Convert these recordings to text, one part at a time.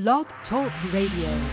Log Talk Radio.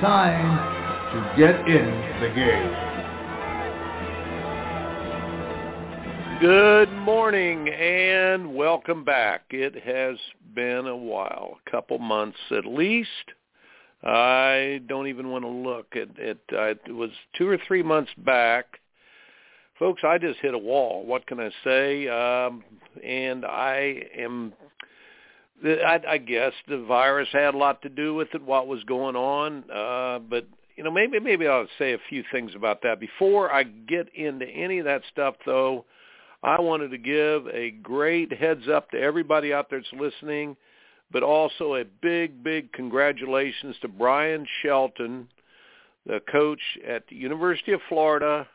time to get in the game. Good morning and welcome back. It has been a while, a couple months at least. I don't even want to look at it. It was 2 or 3 months back. Folks, I just hit a wall. What can I say? And I am... I guess the virus had a lot to do with it, what was going on, but you know, maybe I'll say a few things about that. Before I get into any of that stuff, though, I wanted to give a great heads up to everybody out there that's listening, but also a big, big congratulations to Brian Shelton, the coach at the University of Florida,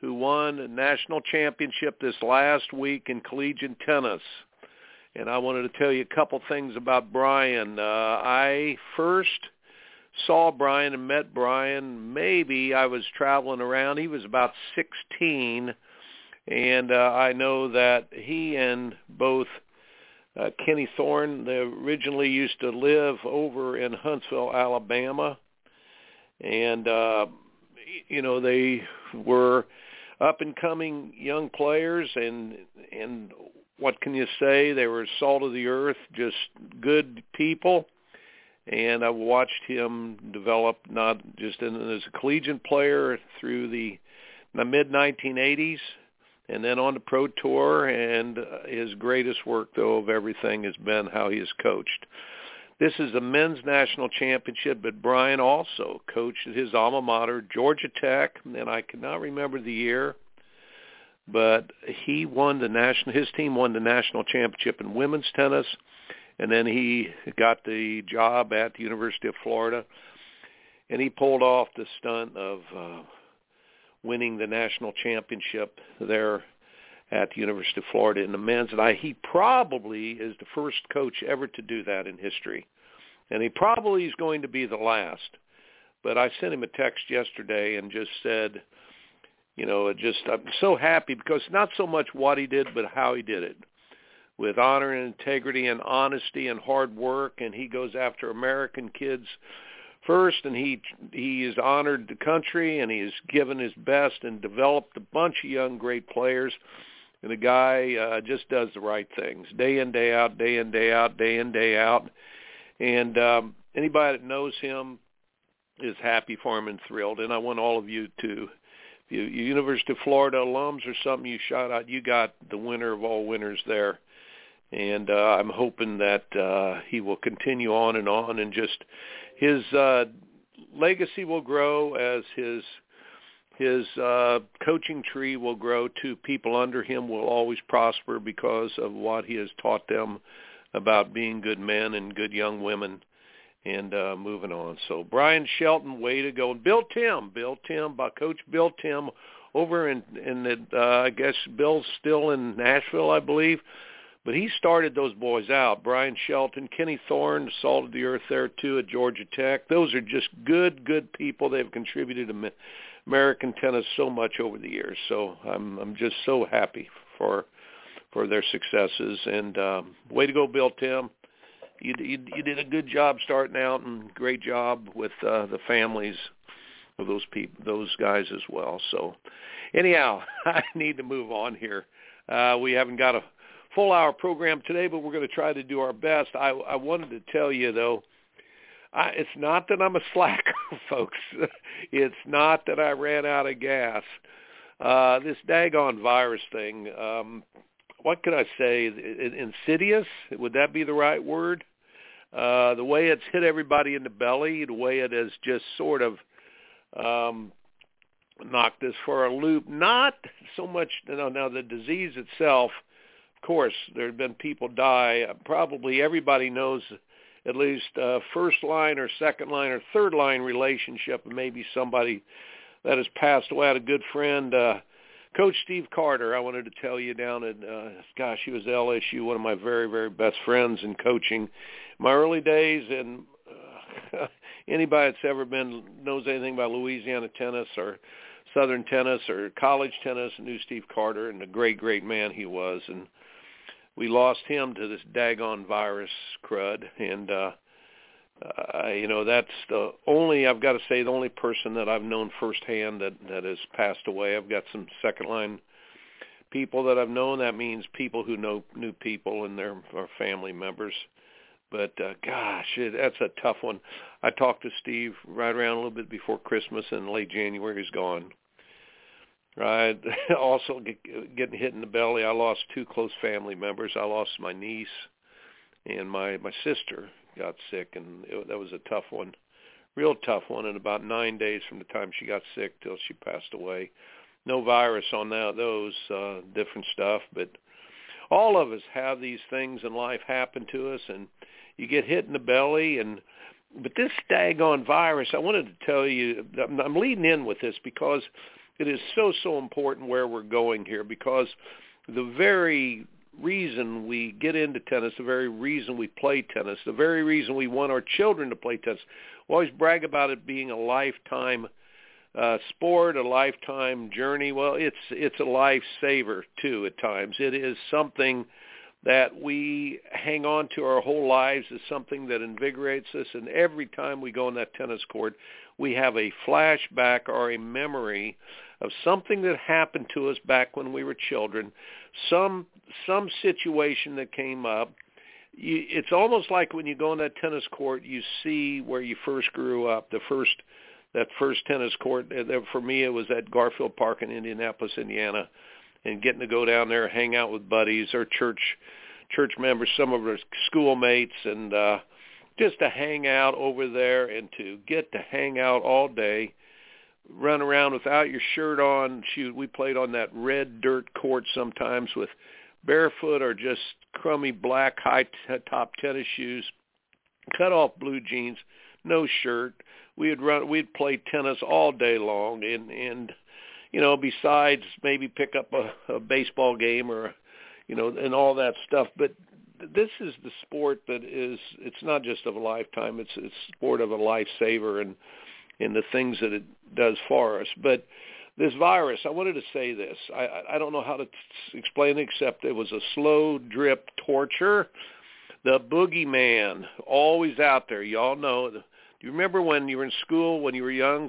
who won a national championship this last week in collegiate tennis. And I wanted to tell you a couple things about Brian. I first saw Brian and met Brian. Maybe I was traveling around. He was about 16. And I know that he and both Kenny Thorne, they originally used to live over in Huntsville, Alabama. And, you know, they were up-and-coming young players and what can you say? They were salt of the earth, just good people. And I watched him develop not just as a collegiate player through the mid-1980s and then on the pro tour. And his greatest work, though, of everything has been how he has coached. This is the men's national championship, but Brian also coached at his alma mater, Georgia Tech, and I cannot remember the year. But he won the national. His team won the national championship in women's tennis, and then he got the job at the University of Florida, and he pulled off the stunt of winning the national championship there at the University of Florida in the men's. And he probably is the first coach ever to do that in history, and he probably is going to be the last. But I sent him a text yesterday and just said, you know, I'm so happy because not so much what he did, but how he did it with honor and integrity and honesty and hard work. And he goes after American kids first, and he has honored the country, and he has given his best and developed a bunch of young, great players. And the guy just does the right things day in, day out, day in, day out, day in, day out. And anybody that knows him is happy for him and thrilled. And I want all of you to... You University of Florida alums or something, you shout out, you got the winner of all winners there. And I'm hoping that he will continue on and just his legacy will grow as his coaching tree will grow too. People under him will always prosper because of what he has taught them about being good men and good young women. And moving on. So Brian Shelton, way to go. And Bill Tym, by Coach Bill Tym, over in I guess Bill's still in Nashville, I believe. But he started those boys out. Brian Shelton, Kenny Thorne, salt of the earth there too at Georgia Tech. Those are just good people. They've contributed to American tennis so much over the years. So I'm just so happy for their successes. And way to go, Bill Tym. You did a good job starting out, and great job with the families of those people, those guys as well. So anyhow, I need to move on here. We haven't got a full hour program today, but we're going to try to do our best. I wanted to tell you though, it's not that I'm a slacker, folks. It's not that I ran out of gas. This daggone virus thing. What could I say? Insidious? Would that be the right word? The way it's hit everybody in the belly, the way it has just sort of knocked us for a loop. Not so much, now the disease itself, of course, there have been people die. Probably everybody knows at least first line or second line or third line relationship, and maybe somebody that has passed away. I had a good friend, Coach Steve Carter, I wanted to tell you down at, he was at LSU, one of my very, very best friends in coaching. My early days, and anybody that's ever been, knows anything about Louisiana tennis or Southern tennis or college tennis, knew Steve Carter, and a great, great man he was. And we lost him to this daggone virus crud. And, that's the only person that I've known firsthand that has passed away. I've got some second-line people that I've known. That means people who knew people and their family members. But, that's a tough one. I talked to Steve right around a little bit before Christmas, and late January he's gone. Right? Also getting hit in the belly, I lost two close family members. I lost my niece and my sister got sick, and that was a tough one, real tough one, and about 9 days from the time she got sick till she passed away. No virus on those, different stuff, but all of us have these things in life happen to us, and you get hit in the belly, but this daggone virus, I wanted to tell you, I'm leading in with this because it is so, so important where we're going here, because the very reason we get into tennis, the very reason we play tennis, the very reason we want our children to play tennis. We always brag about it being a lifetime sport, a lifetime journey. Well, it's a lifesaver too at times. It is something that we hang on to our whole lives. It's something that invigorates us, and every time we go on that tennis court, we have a flashback or a memory of something that happened to us back when we were children, some situation that came up. It's almost like when you go on that tennis court, you see where you first grew up. That first tennis court, for me, it was at Garfield Park in Indianapolis, Indiana, and getting to go down there, hang out with buddies or church members, some of our schoolmates, and just to hang out over there and to get to hang out all day. Run around without your shirt on. Shoot, we played on that red dirt court sometimes with barefoot or just crummy black high-top tennis shoes, cut-off blue jeans, no shirt. We'd play tennis all day long, and besides maybe pick up a baseball game or and all that stuff. But this is the sport that is. It's not just of a lifetime. It's a sport of a lifesaver and the things that it does for us. But this virus, I wanted to say this. I don't know how to explain it, except it was a slow drip torture. The boogeyman, always out there. Y'all know. Do you remember when you were in school, when you were young,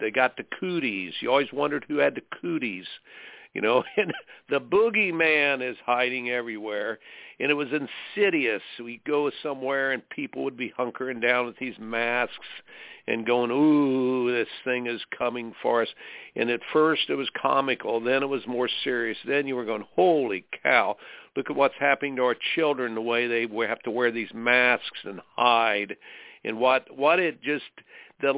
they got the cooties? You always wondered who had the cooties. And the boogeyman is hiding everywhere, and it was insidious. We'd go somewhere, and people would be hunkering down with these masks and going, ooh, this thing is coming for us. And at first it was comical. Then it was more serious. Then you were going, holy cow, look at what's happening to our children, the way they have to wear these masks and hide. And what it just... The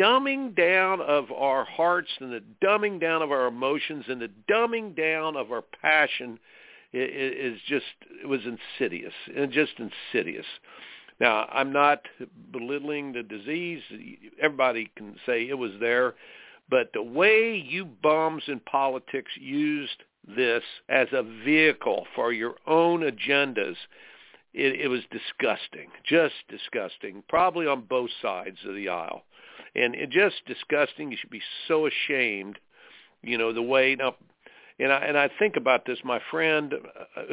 dumbing down of our hearts and the dumbing down of our emotions and the dumbing down of our passion was insidious, and just insidious. Now, I'm not belittling the disease. Everybody can say it was there, But the way you bums in politics used this as a vehicle for your own agendas, it was disgusting, just disgusting, probably on both sides of the aisle. And it just disgusting. You should be so ashamed, you know, the way. Now, and I think about this. My friend,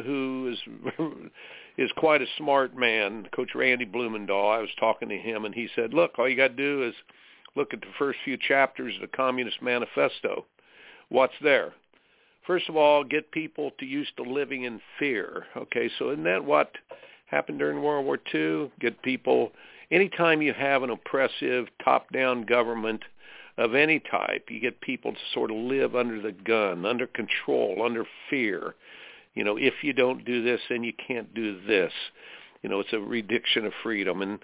who is quite a smart man, Coach Randy Blumendahl, I was talking to him, and he said, look, all you got to do is look at the first few chapters of the Communist Manifesto. What's there? First of all, get people to used to living in fear. Okay, so isn't that what happened during World War II? Get people, anytime you have an oppressive top-down government of any type, you get people to sort of live under the gun, under control, under fear. You know, if you don't do this, then you can't do this. You know, it's a reduction of freedom. And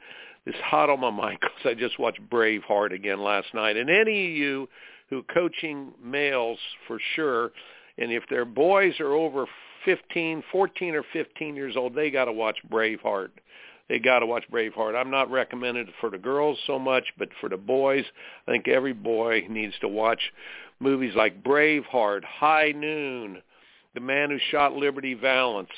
it's hot on my mind because I just watched Braveheart again last night. And any of you who coaching males for sure, and if their boys are over 14 or 15 years old, they got to watch Braveheart. They got to watch Braveheart. I'm not recommended for the girls so much, but for the boys, I think every boy needs to watch movies like Braveheart, High Noon, The Man Who Shot Liberty Valance.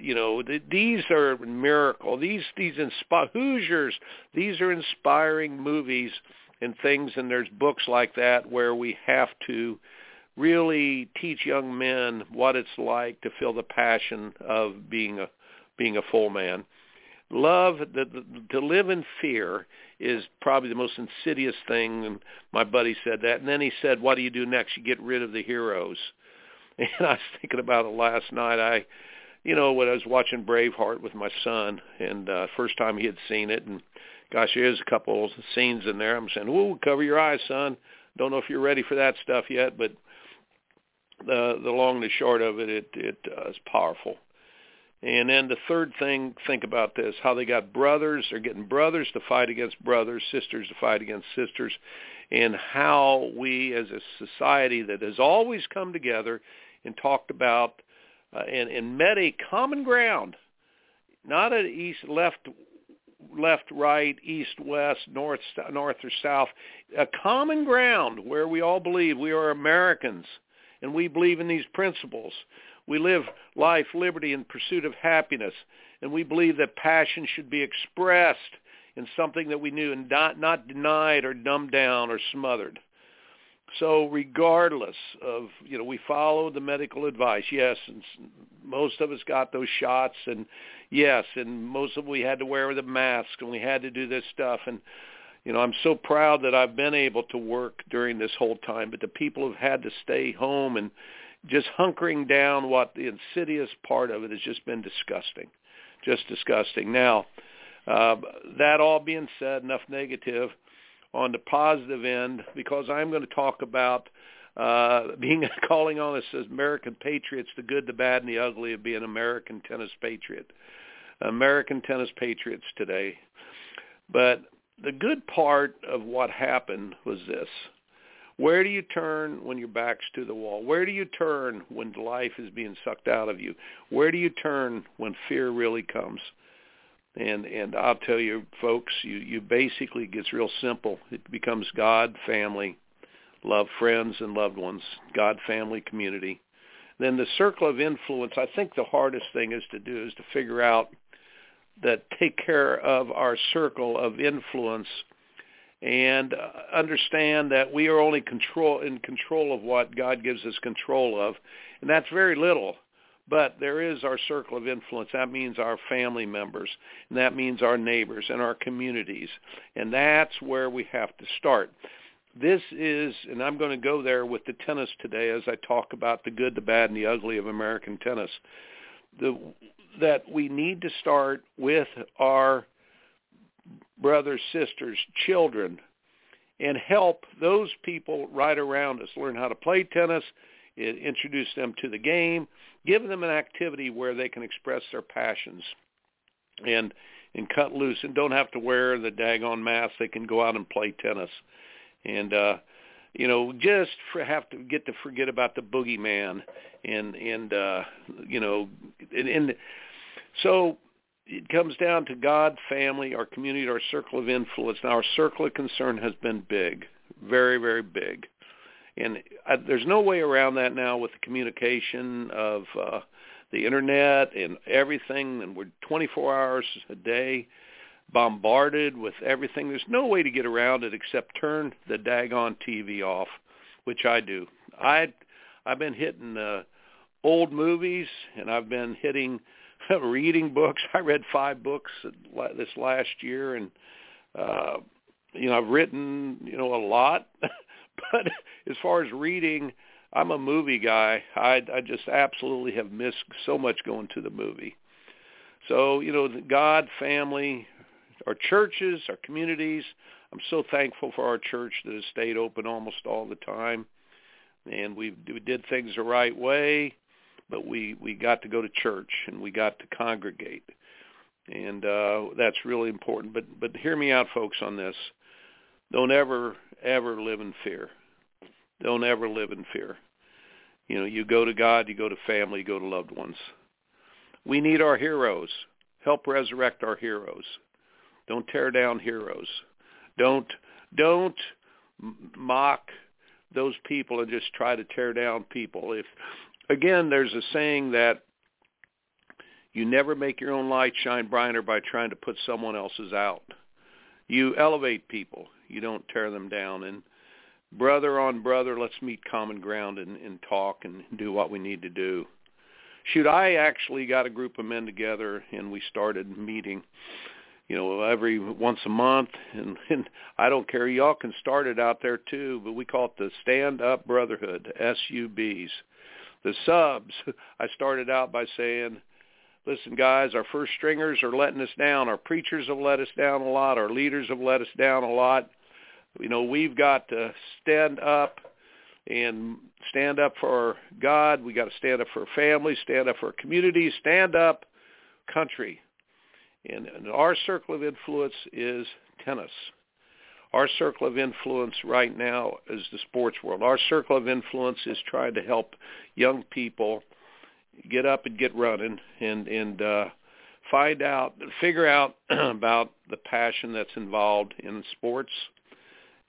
You know, these are miracle. Hoosiers. These are inspiring movies and things, and there's books like that where we have to really teach young men what it's like to feel the passion of being a full man. Love, to live in fear is probably the most insidious thing, and my buddy said that. And then he said, what do you do next? You get rid of the heroes. And I was thinking about it last night. When I was watching Braveheart with my son, and first time he had seen it, and gosh, there's a couple scenes in there. I'm saying, ooh, cover your eyes, son. Don't know if you're ready for that stuff yet, but the long and the short of it, it is powerful. And then the third thing, think about this, how they got brothers. They're getting brothers to fight against brothers, sisters to fight against sisters, and how we as a society that has always come together and talked about and met a common ground, not an left, right, east, west, north or south, a common ground where we all believe we are Americans and we believe in these principles. We live life, liberty, and pursuit of happiness. And we believe that passion should be expressed in something that we knew and not denied or dumbed down or smothered. So regardless of, we follow the medical advice. Yes, and most of us got those shots. And yes, and most of we had to wear the mask and we had to do this stuff. And, I'm so proud that I've been able to work during this whole time. But the people who've had to stay home and just hunkering down, what the insidious part of it has just been disgusting. Just disgusting. Now, that all being said, enough negative. On the positive end, because I'm going to talk about calling on us as American patriots, the good, the bad, and the ugly of being an American tennis patriot. American tennis patriots today. But the good part of what happened was this. Where do you turn when your back's to the wall? Where do you turn when life is being sucked out of you? Where do you turn when fear really comes? And I'll tell you, folks, you basically, it gets real simple. It becomes God, family, love, friends and loved ones, God, family, community. Then the circle of influence, I think the hardest thing is to do is to figure out that take care of our circle of influence and understand that we are only in control of what God gives us control of, and that's very little. But there is our circle of influence. That means our family members, and that means our neighbors and our communities. And that's where we have to start. This is, and I'm going to go there with the tennis today as I talk about the good, the bad, and the ugly of American tennis, that we need to start with our brothers, sisters, children, and help those people right around us learn how to play tennis, introduce them to the game, give them an activity where they can express their passions and cut loose and don't have to wear the daggone mask. They can go out and play tennis. And, just have to get to forget about the boogeyman. And so it comes down to God, family, our community, our circle of influence. Now, our circle of concern has been big, very, very big. And there's no way around that now with the communication of the Internet and everything, and we're 24 hours a day bombarded with everything. There's no way to get around it except turn the daggone TV off, which I do. I've been hitting old movies, and I've been hitting reading books. I read 5 books this last year, and I've written a lot. But as far as reading, I'm a movie guy. I just absolutely have missed so much going to the movie. So, God, family, our churches, our communities. I'm so thankful for our church that has stayed open almost all the time. And we did things the right way, but we got to go to church and we got to congregate. And that's really important. But hear me out, folks, on this. Don't ever, ever live in fear. Don't ever live in fear. You go to God, you go to family, you go to loved ones. We need our heroes. Help resurrect our heroes. Don't tear down heroes. Don't mock those people and just try to tear down people. Again, there's a saying that you never make your own light shine brighter by trying to put someone else's out. You elevate people. You don't tear them down. And brother on brother, let's meet common ground and talk and do what we need to do. Shoot, I actually got a group of men together, and we started meeting, every once a month. And I don't care. Y'all can start it out there, too, but we call it the Stand Up Brotherhood, SUBs. The subs, I started out by saying, listen, guys, our first stringers are letting us down. Our preachers have let us down a lot. Our leaders have let us down a lot. We've got to stand up and stand up for God. We got to stand up for our families, stand up for our communities, stand up country. And our circle of influence is tennis. Our circle of influence right now is the sports world. Our circle of influence is trying to help young people get up and get running and figure out about the passion that's involved in sports.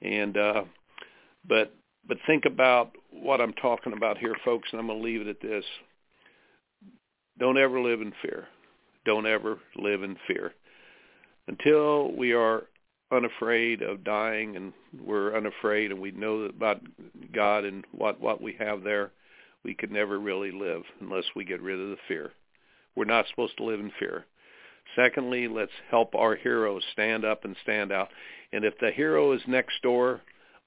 And but think about what I'm talking about here, folks, and I'm going to leave it at this. Don't ever live in fear. Don't ever live in fear. Until we are unafraid of dying and we're unafraid and we know about God and what we have there, we could never really live unless we get rid of the fear. We're not supposed to live in fear. Secondly, let's help our heroes stand up and stand out. And if the hero is next door,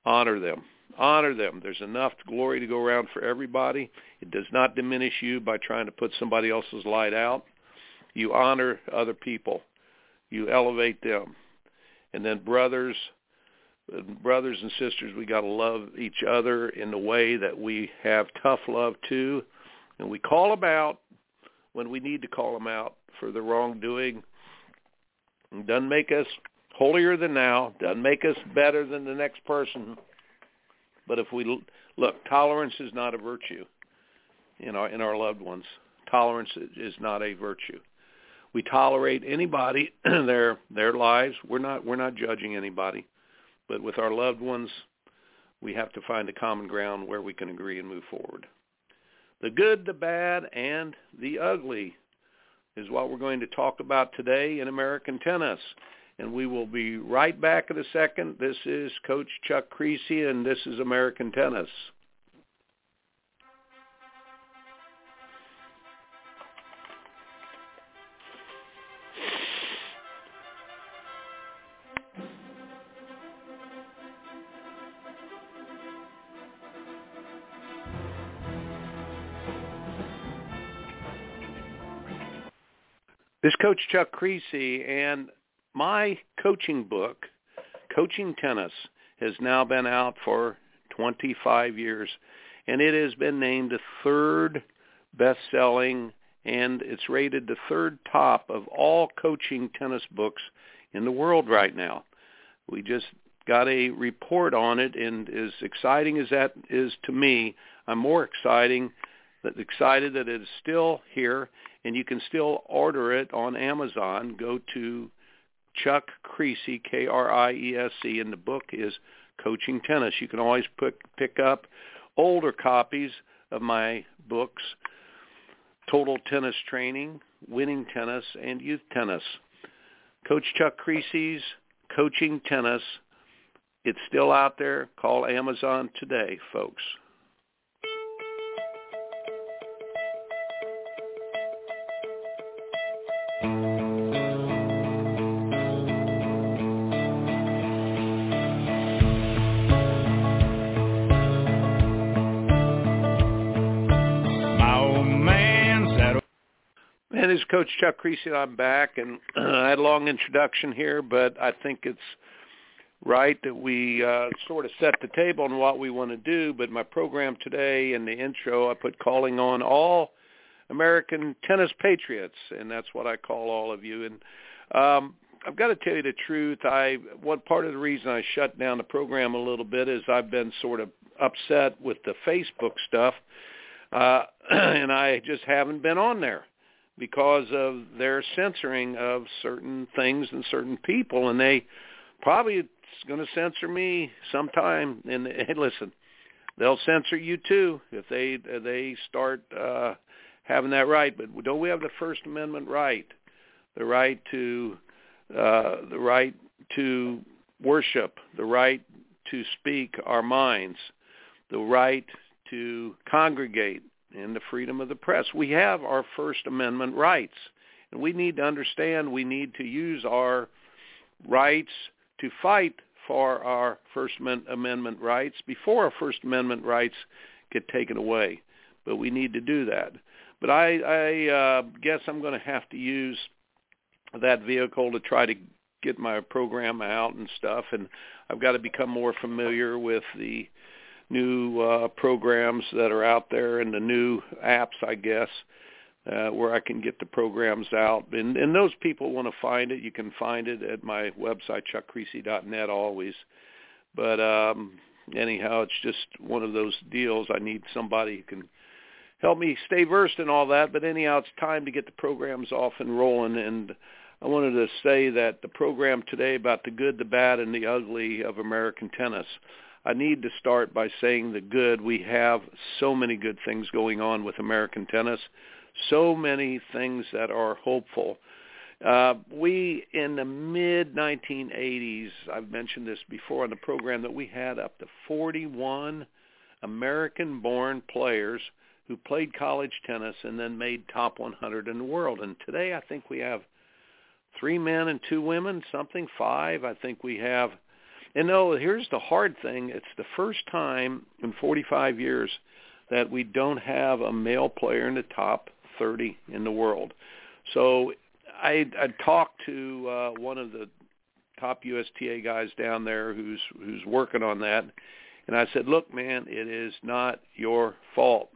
honor them. Honor them. There's enough glory to go around for everybody. It does not diminish you by trying to put somebody else's light out. You honor other people. You elevate them. And then brothers and sisters, we got to love each other in the way that we have tough love too, and we call them out when we need to call them out for the wrongdoing. It doesn't make us holier than thou, doesn't make us better than the next person. But if we look, tolerance is not a virtue in our loved ones. Tolerance is not a virtue. We tolerate anybody their lives. We're not judging anybody. But with our loved ones, we have to find a common ground where we can agree and move forward. The good, the bad, and the ugly is what we're going to talk about today in American Tennis. And we will be right back in a second. This is Coach Chuck Kriese, and this is American Tennis. This is Coach Chuck Kriese, and my coaching book, Coaching Tennis, has now been out for 25 years, and it has been named the 3rd best-selling, and it's rated the 3rd top of all coaching tennis books in the world right now. We just got a report on it, and as exciting as that is to me, I'm more excited that it is still here. And you can still order it on Amazon. Go to Chuck Kriese, Kriese, and the book is Coaching Tennis. You can always pick up older copies of my books, Total Tennis Training, Winning Tennis, and Youth Tennis. Coach Chuck Kriese's Coaching Tennis. It's still out there. Call Amazon today, folks. And it's Coach Chuck Kriese, and I'm back. And I had a long introduction here, but I think it's right that we sort of set the table on what we want to do. But my program today, in the intro, I put calling on all American tennis patriots, and that's what I call all of you. And I've got to tell you the truth. One part of the reason I shut down the program a little bit is I've been sort of upset with the Facebook stuff, and I just haven't been on there, because of their censoring of certain things and certain people. And they probably it's going to censor me sometime. And hey, listen, they'll censor you too if they start having that right. But don't we have the First Amendment right, the right to worship, the right to speak our minds, the right to congregate, and the freedom of the press? We have our First Amendment rights, and we need to understand we need to use our rights to fight for our First Amendment rights before our First Amendment rights get taken away. But we need to do that. But I guess I'm going to have to use that vehicle to try to get my program out and stuff, and I've got to become more familiar with the new programs that are out there and the new apps, I guess, where I can get the programs out. And those people want to find it. You can find it at my website, chuckkriese.net, always. But anyhow, it's just one of those deals. I need somebody who can help me stay versed in all that. But anyhow, it's time to get the programs off and rolling. And I wanted to say that the program today about the good, the bad, and the ugly of American tennis. I need to start by saying the good. We have so many good things going on with American tennis, so many things that are hopeful. We, in the mid-1980s, I've mentioned this before on the program, that we had up to 41 American-born players who played college tennis and then made top 100 in the world. And today I think we have 3 men and 2 women, something, 5. I think we have. And no, here's the hard thing. It's the first time in 45 years that we don't have a male player in the top 30 in the world. So I talked to one of the top USTA guys down there who's working on that, and I said, look, man, it is not your fault.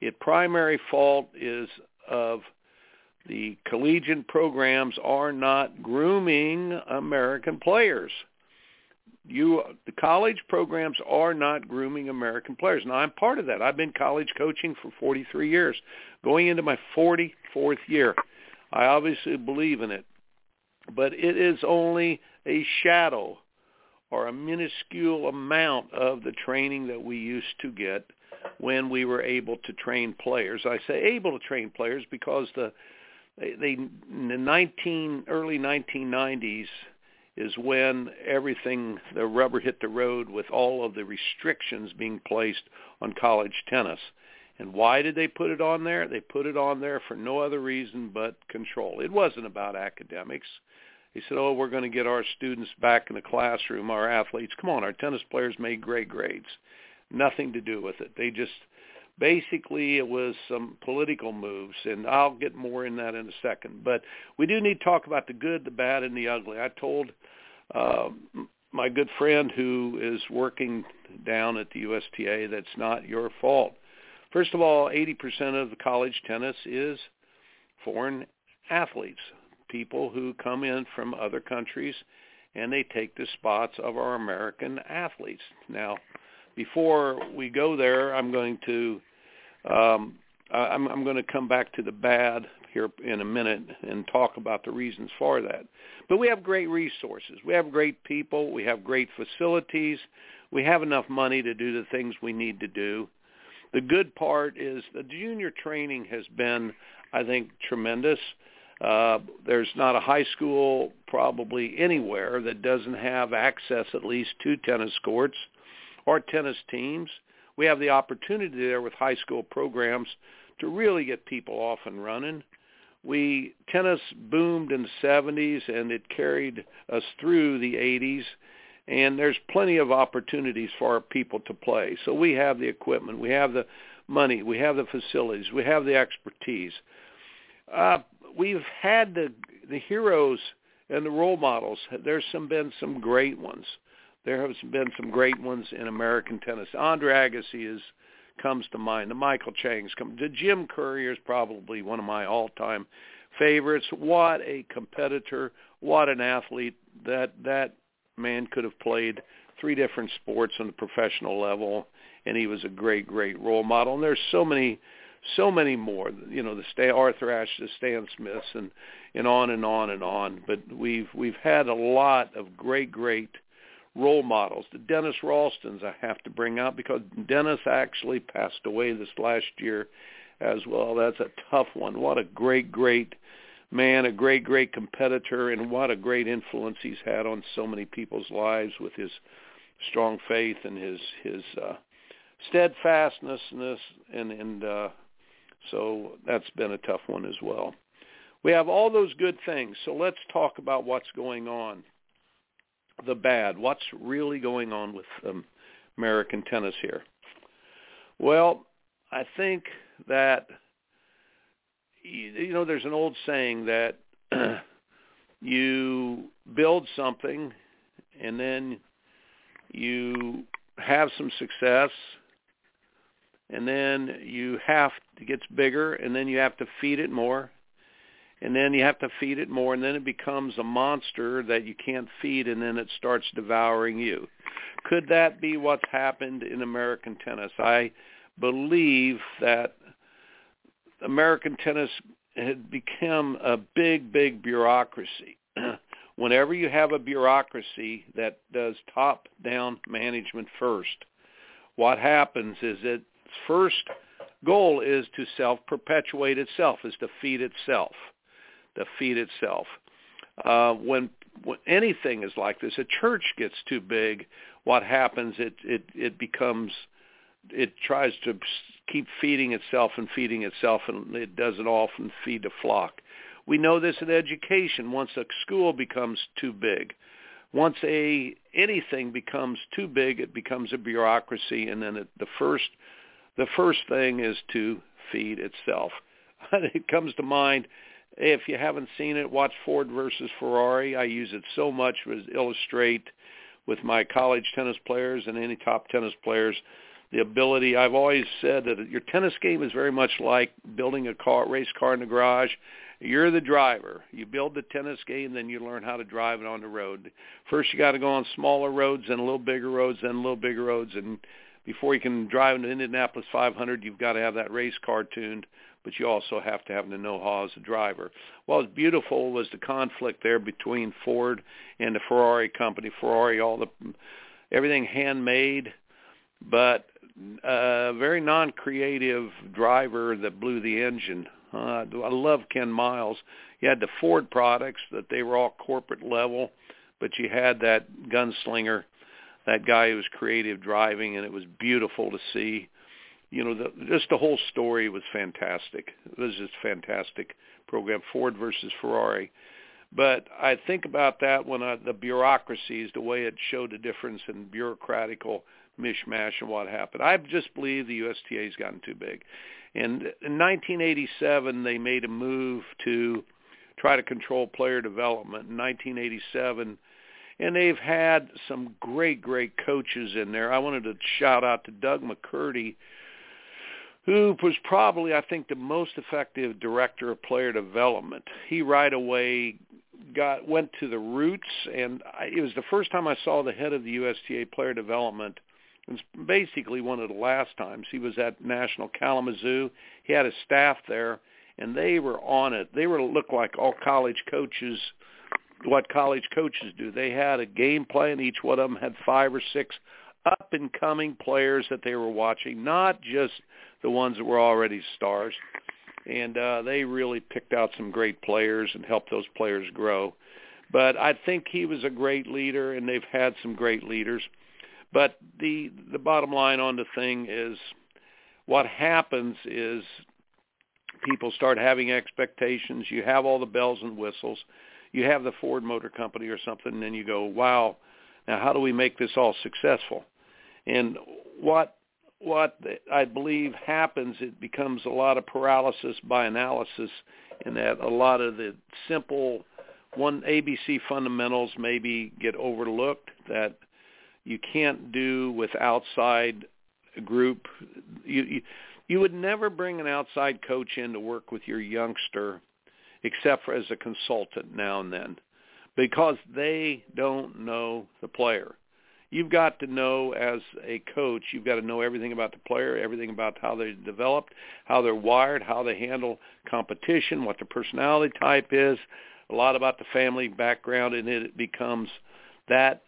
Its primary fault is of the collegiate programs are not grooming American players. The college programs are not grooming American players. Now, I'm part of that. I've been college coaching for 43 years, going into my 44th year. I obviously believe in it. But it is only a shadow or a minuscule amount of the training that we used to get when we were able to train players. I say able to train players because in the early 1990s, is when the rubber hit the road with all of the restrictions being placed on college tennis. And why did they put it on there? They put it on there for no other reason but control. It wasn't about academics. They said, oh, we're going to get our students back in the classroom, our athletes. Come on, our tennis players made great grades. Nothing to do with it. They just basically it was some political moves, and I'll get more in that in a second. But we do need to talk about the good, the bad, and the ugly. I told my good friend who is working down at the USTA, that's not your fault. First of all, 80% of the college tennis is foreign athletes, people who come in from other countries, and they take the spots of our American athletes. Now, before we go there, I'm going to come back to the bad here in a minute and talk about the reasons for that. But we have great resources. We have great people. We have great facilities. We have enough money to do the things we need to do. The good part is the junior training has been, I think, tremendous. There's not a high school probably anywhere that doesn't have access at least to tennis courts or tennis teams. We have the opportunity there with high school programs to really get people off and running. Tennis boomed in the 70s, and it carried us through the 80s, and there's plenty of opportunities for our people to play. So we have the equipment, we have the money, we have the facilities, we have the expertise. We've had the heroes and the role models. There's been some great ones. There have been some great ones in American tennis. Andre Agassi comes to mind. The Michael Changs come. The Jim Courier is probably one of my all-time favorites. What a competitor! What an athlete! That man could have played three different sports on the professional level, and he was a great, great role model. And there's so many more. You know, the Arthur Ashe, the Stan Smiths, and on and on and on. But we've had a lot of great, great role models. The Dennis Ralstons I have to bring out because Dennis actually passed away this last year as well. That's a tough one. What a great, great man, a great, great competitor, and what a great influence he's had on so many people's lives with his strong faith and his steadfastness and so that's been a tough one as well. We have all those good things, so let's talk about what's going on. The bad. What's really going on with American tennis here? Well, I think that, you know, there's an old saying that you build something and then you have some success and then it gets bigger and then you have to feed it more. And then you have to feed it more, and then it becomes a monster that you can't feed, and then it starts devouring you. Could that be what's happened in American tennis? I believe that American tennis had become a big, big bureaucracy. Whenever you have a bureaucracy that does top-down management first, what happens is its first goal is to self-perpetuate itself, is to feed itself. When anything is like this, a church gets too big, what happens, it tries to keep feeding itself, and it doesn't often feed the flock. We know this in education. Once a school becomes too big, once anything becomes too big, it becomes a bureaucracy, and then the first thing is to feed itself. It comes to mind, if you haven't seen it, watch Ford versus Ferrari. I use it so much to illustrate with my college tennis players and any top tennis players the ability. I've always said that your tennis game is very much like building a race car in the garage. You're the driver. You build the tennis game, then you learn how to drive it on the road. First, you got to go on smaller roads, then a little bigger roads, then a little bigger roads, and before you can drive into Indianapolis 500, you've got to have that race car tuned, but you also have to have the know-how as a driver. What was beautiful was the conflict there between Ford and the Ferrari company. Ferrari, everything handmade, but a very non-creative driver that blew the engine. I love Ken Miles. You had the Ford products that they were all corporate level, but you had that gunslinger, that guy who was creative driving, and it was beautiful to see. You know, just the whole story was fantastic. It was just a fantastic program, Ford versus Ferrari. But I think about that when the bureaucracies, the way it showed a difference in bureaucratical mishmash and what happened. I just believe the USTA has gotten too big. And in 1987, they made a move to try to control player development. In 1987, and they've had some great, great coaches in there. I wanted to shout out to Doug McCurdy, who was probably, I think, the most effective director of player development. He right away went to the roots, and it was the first time I saw the head of the USTA player development. It was basically one of the last times. He was at National Kalamazoo. He had a staff there, and they were on it. They were looked like all college coaches, what college coaches do. They had a game plan. Each one of them had 5 or 6 up-and-coming players that they were watching, not just the ones that were already stars. And they really picked out some great players and helped those players grow. But I think he was a great leader, and they've had some great leaders. But the bottom line on the thing is what happens is people start having expectations. You have all the bells and whistles. You have the Ford Motor Company or something, and then you go, wow, now how do we make this all successful? And what I believe happens, it becomes a lot of paralysis by analysis, in that a lot of the simple ABC fundamentals maybe get overlooked, that you can't do with outside group. You would never bring an outside coach in to work with your youngster except for as a consultant now and then, because they don't know the player. You've got to know, as a coach, you've got to know everything about the player, everything about how they're developed, how they're wired, how they handle competition, what their personality type is, a lot about the family background, and it becomes that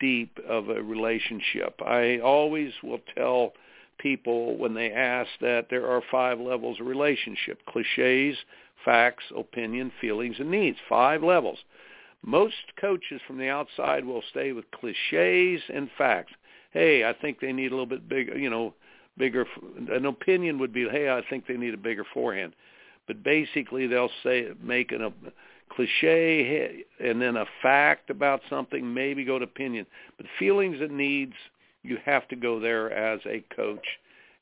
deep of a relationship. I always will tell people when they ask that there are 5 levels of relationship: cliches, facts, opinion, feelings, and needs. 5 levels. Most coaches from the outside will stay with cliches and facts. Hey, I think they need a little bit bigger, bigger. An opinion would be, hey, I think they need a bigger forehand. But basically they'll say, make a cliche and then a fact about something, maybe go to opinion. But feelings and needs, you have to go there as a coach.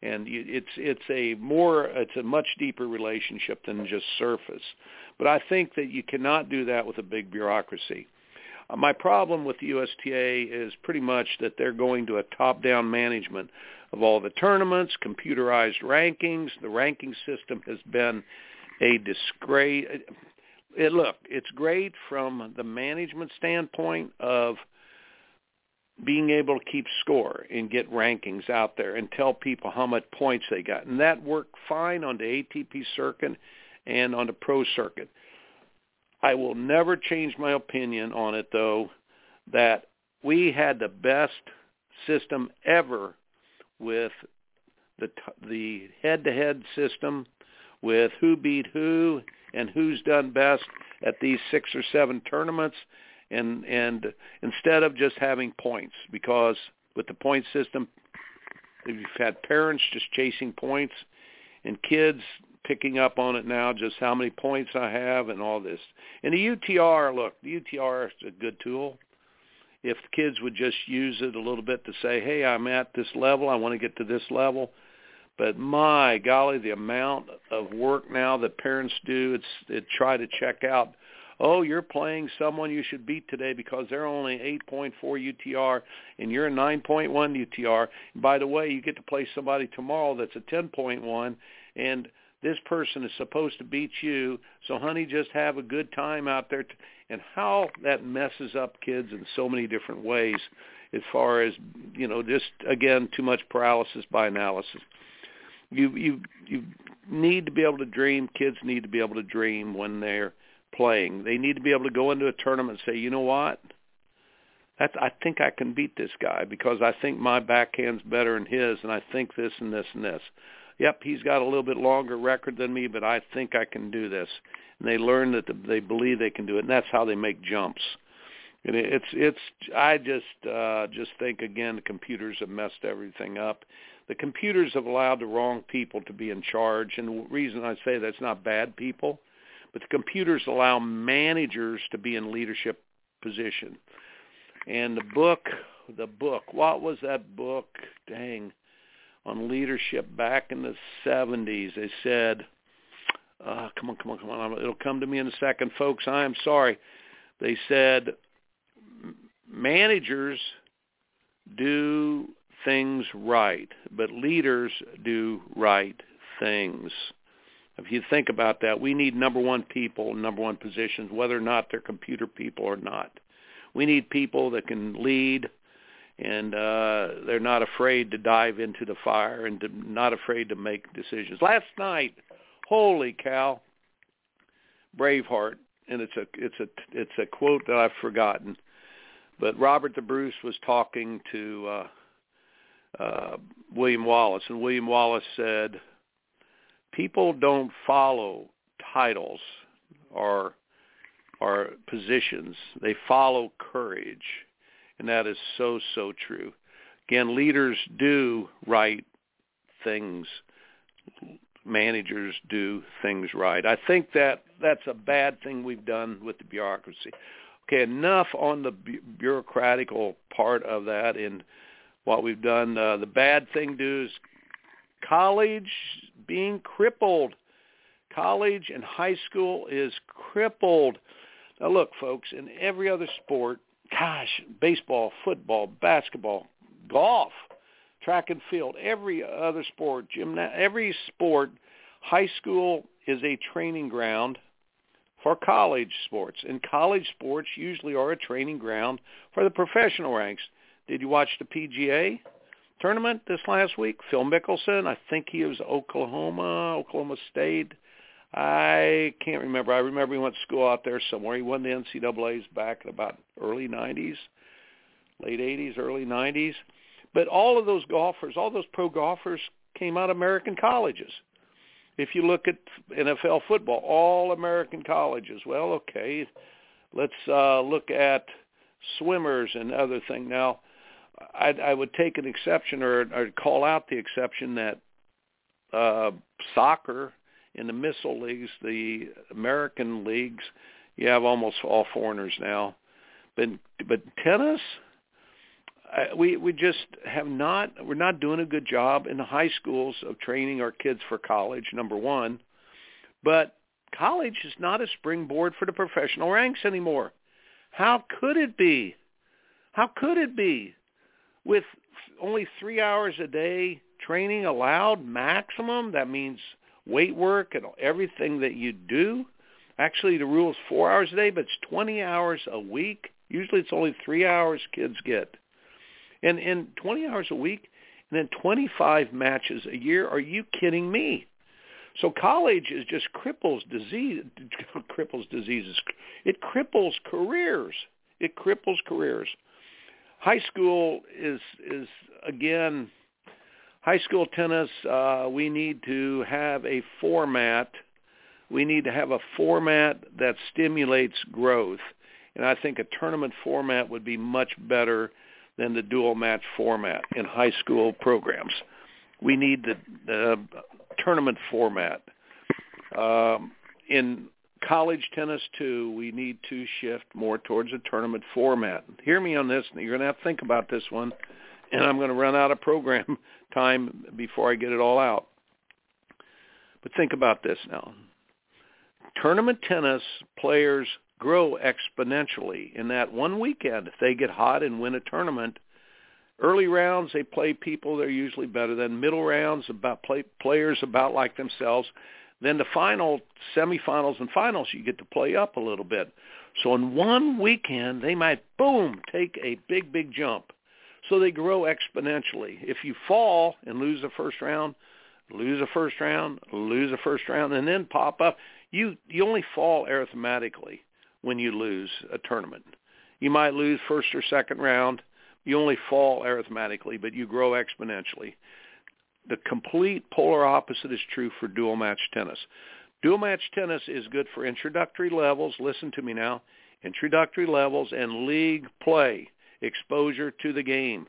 And it's a much deeper relationship than just surface. But I think that you cannot do that with a big bureaucracy. My problem with the USTA is pretty much that they're going to a top-down management of all the tournaments, computerized rankings. The ranking system has been a disgrace. Look, it's great from the management standpoint of being able to keep score and get rankings out there and tell people how much points they got. And that worked fine on the ATP circuit and on the pro circuit. I will never change my opinion on it, though, that we had the best system ever with the head-to-head system, with who beat who and who's done best at these 6 or 7 tournaments. And instead of just having points, because with the point system, you've had parents just chasing points and kids picking up on it now, just how many points I have and all this. And the UTR, look, the UTR is a good tool. If the kids would just use it a little bit to say, hey, I'm at this level, I want to get to this level. But my golly, the amount of work now that parents do, it's try to check out, oh, you're playing someone you should beat today because they're only 8.4 UTR and you're a 9.1 UTR. And by the way, you get to play somebody tomorrow that's a 10.1, and this person is supposed to beat you. So, honey, just have a good time out there. And how that messes up kids in so many different ways, as far as, just, again, too much paralysis by analysis. You need to be able to dream. Kids need to be able to dream when they're playing. They need to be able to go into a tournament and say, you know what, I think I can beat this guy because I think my backhand's better than his, and I think this and this and this. Yep, he's got a little bit longer record than me, but I think I can do this. And they learn that they believe they can do it, and that's how they make jumps. And I just think, again, the computers have messed everything up. The computers have allowed the wrong people to be in charge, and the reason I say that's not bad people, but the computers allow managers to be in leadership position. And the book, what was that book, on leadership back in the 70s? They said, come on, it'll come to me in a second, folks, I am sorry. They said, managers do things right, but leaders do right things. If you think about that, we need number 1 people, number 1 positions, whether or not they're computer people or not. We need people that can lead, and they're not afraid to dive into the fire and not afraid to make decisions. Last night holy cow, Braveheart, and it's a quote that I've forgotten, but Robert the Bruce was talking to William Wallace, and William Wallace said, "People don't follow titles or positions; they follow courage," and that is so true. Again, leaders do right things. Managers do things right. I think that's a bad thing we've done with the bureaucracy. Okay, enough on the bureaucratical part of that and what we've done. The bad thing is college being crippled. College and high school is crippled. Now, look, folks, in every other sport, gosh, baseball, football, basketball, golf, track and field, every other sport, every sport, high school is a training ground for college sports, and college sports usually are a training ground for the professional ranks. Did you watch the PGA tournament this last week? Phil Mickelson, I think he was Oklahoma State. I can't remember. I remember he went to school out there somewhere. He won the NCAAs back in about early 90s, late 80s, early 90s. But all of those golfers, all those pro golfers came out of American colleges. If you look at NFL football, all American colleges. Well, okay, let's look at swimmers and other things. Now, I would take an exception or call out the exception that soccer in the missile leagues, the American leagues, you have almost all foreigners now. But tennis, we just have not. We're not doing a good job in the high schools of training our kids for college. Number one, but college is not a springboard for the professional ranks anymore. How could it be? How could it be? With only 3 hours a day training allowed maximum, that means weight work and everything that you do. Actually, the rule is 4 hours a day, but it's 20 hours a week. Usually, it's only 3 hours kids get. And 20 hours a week, and then 25 matches a year. Are you kidding me? So college is just cripples diseases. It cripples careers. It cripples careers. High school is again, high school tennis. We need to have a format. We need to have a format that stimulates growth, and I think a tournament format would be much better than the dual match format in high school programs. We need the tournament format. In college tennis, too, we need to shift more towards a tournament format. Hear me on this, and you're going to have to think about this one, and I'm going to run out of program time before I get it all out. But think about this now. Tournament tennis players grow exponentially in that one weekend. If they get hot and win a tournament, early rounds they play people they're usually better than, middle rounds players about like themselves, then the final, semifinals and finals, you get to play up a little bit. So in one weekend they might, boom, take a big jump. So they grow exponentially. If you fall and lose the first round, and then pop up, you only fall arithmetically. When you lose a tournament, you might lose first or second round. You only fall arithmetically, but you grow exponentially. The complete polar opposite is true for dual match tennis. Dual match tennis is good for introductory levels. Listen to me now. Introductory levels and league play, exposure to the game.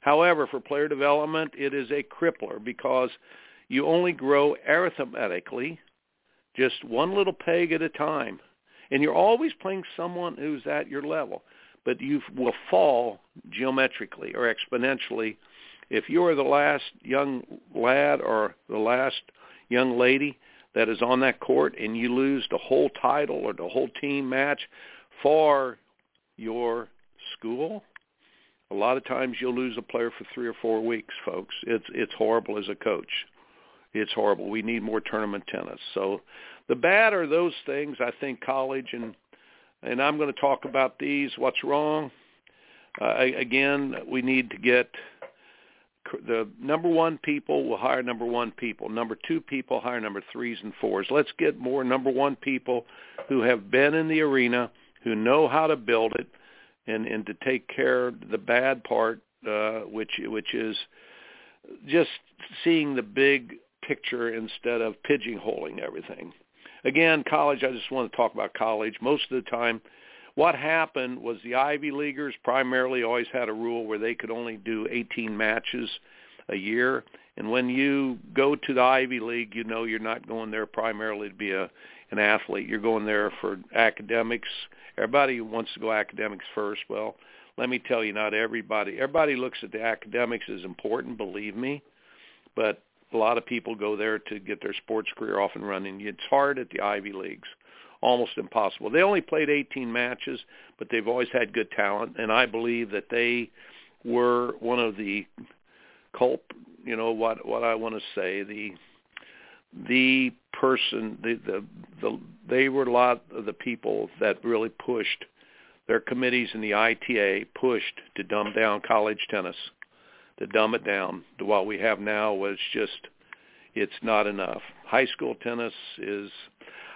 However, for player development, it is a crippler because you only grow arithmetically, just one little peg at a time. And you're always playing someone who's at your level, but you will fall geometrically or exponentially. If you are the last young lad or the last young lady that is on that court and you lose the whole title or the whole team match for your school, a lot of times you'll lose a player for 3 or 4 weeks, folks. It's horrible as a coach. It's horrible. We need more tournament tennis. So the bad are those things, I think, college, and I'm going to talk about these, what's wrong. Again, we need to get the number one people will hire number one people. Number two people hire number threes and fours. Let's get more number one people who have been in the arena, who know how to build it, and to take care of the bad part, which is just seeing the big picture instead of pigeonholing everything. Again, college, I just want to talk about college. Most of the time, what happened was the Ivy Leaguers primarily always had a rule where they could only do 18 matches a year. And when you go to the Ivy League, you know you're not going there primarily to be an athlete. You're going there for academics. Everybody wants to go academics first. Well, let me tell you, not everybody. Everybody looks at the academics as important, believe me. But a lot of people go there to get their sports career off and running. It's hard at the Ivy Leagues, almost impossible. They only played 18 matches, but they've always had good talent, and I believe that they were one of the they were a lot of the people that really pushed their committees in the ITA pushed to dumb down college tennis, to dumb it down to what we have now was just, it's not enough. High school tennis is,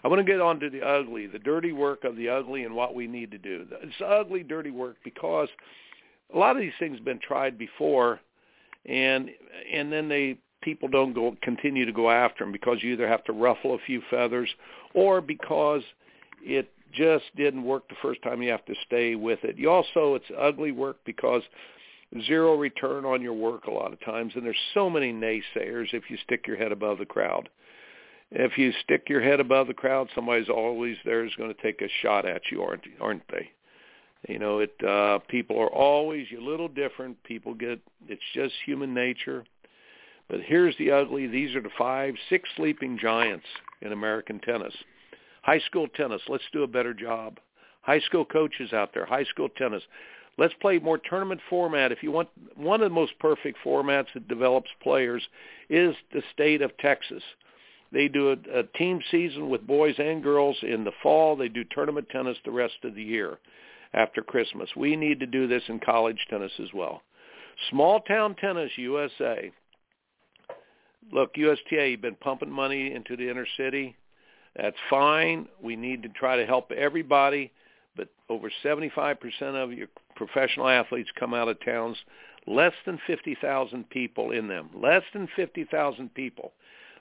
I want to get on to the ugly, the dirty work of the ugly and what we need to do. It's ugly, dirty work because a lot of these things have been tried before and then people don't continue to go after them because you either have to ruffle a few feathers or because it just didn't work the first time, you have to stay with it. You also, it's ugly work because zero return on your work a lot of times, and there's so many naysayers if you stick your head above the crowd. If you stick your head above the crowd, somebody's always there is going to take a shot at you, aren't they? You know, people are always, you're a little different. People get, it's just human nature. But here's the ugly. These are the 5, 6 sleeping giants in American tennis. High school tennis, let's do a better job. High school coaches out there, high school tennis. Let's play more tournament format. If you want, one of the most perfect formats that develops players is the state of Texas. They do a team season with boys and girls in the fall. They do tournament tennis the rest of the year after Christmas. We need to do this in college tennis as well. Small town tennis, USA. Look, USTA, you've been pumping money into the inner city. That's fine. We need to try to help everybody. But over 75% of your professional athletes come out of towns, less than 50,000 people in them, less than 50,000 people.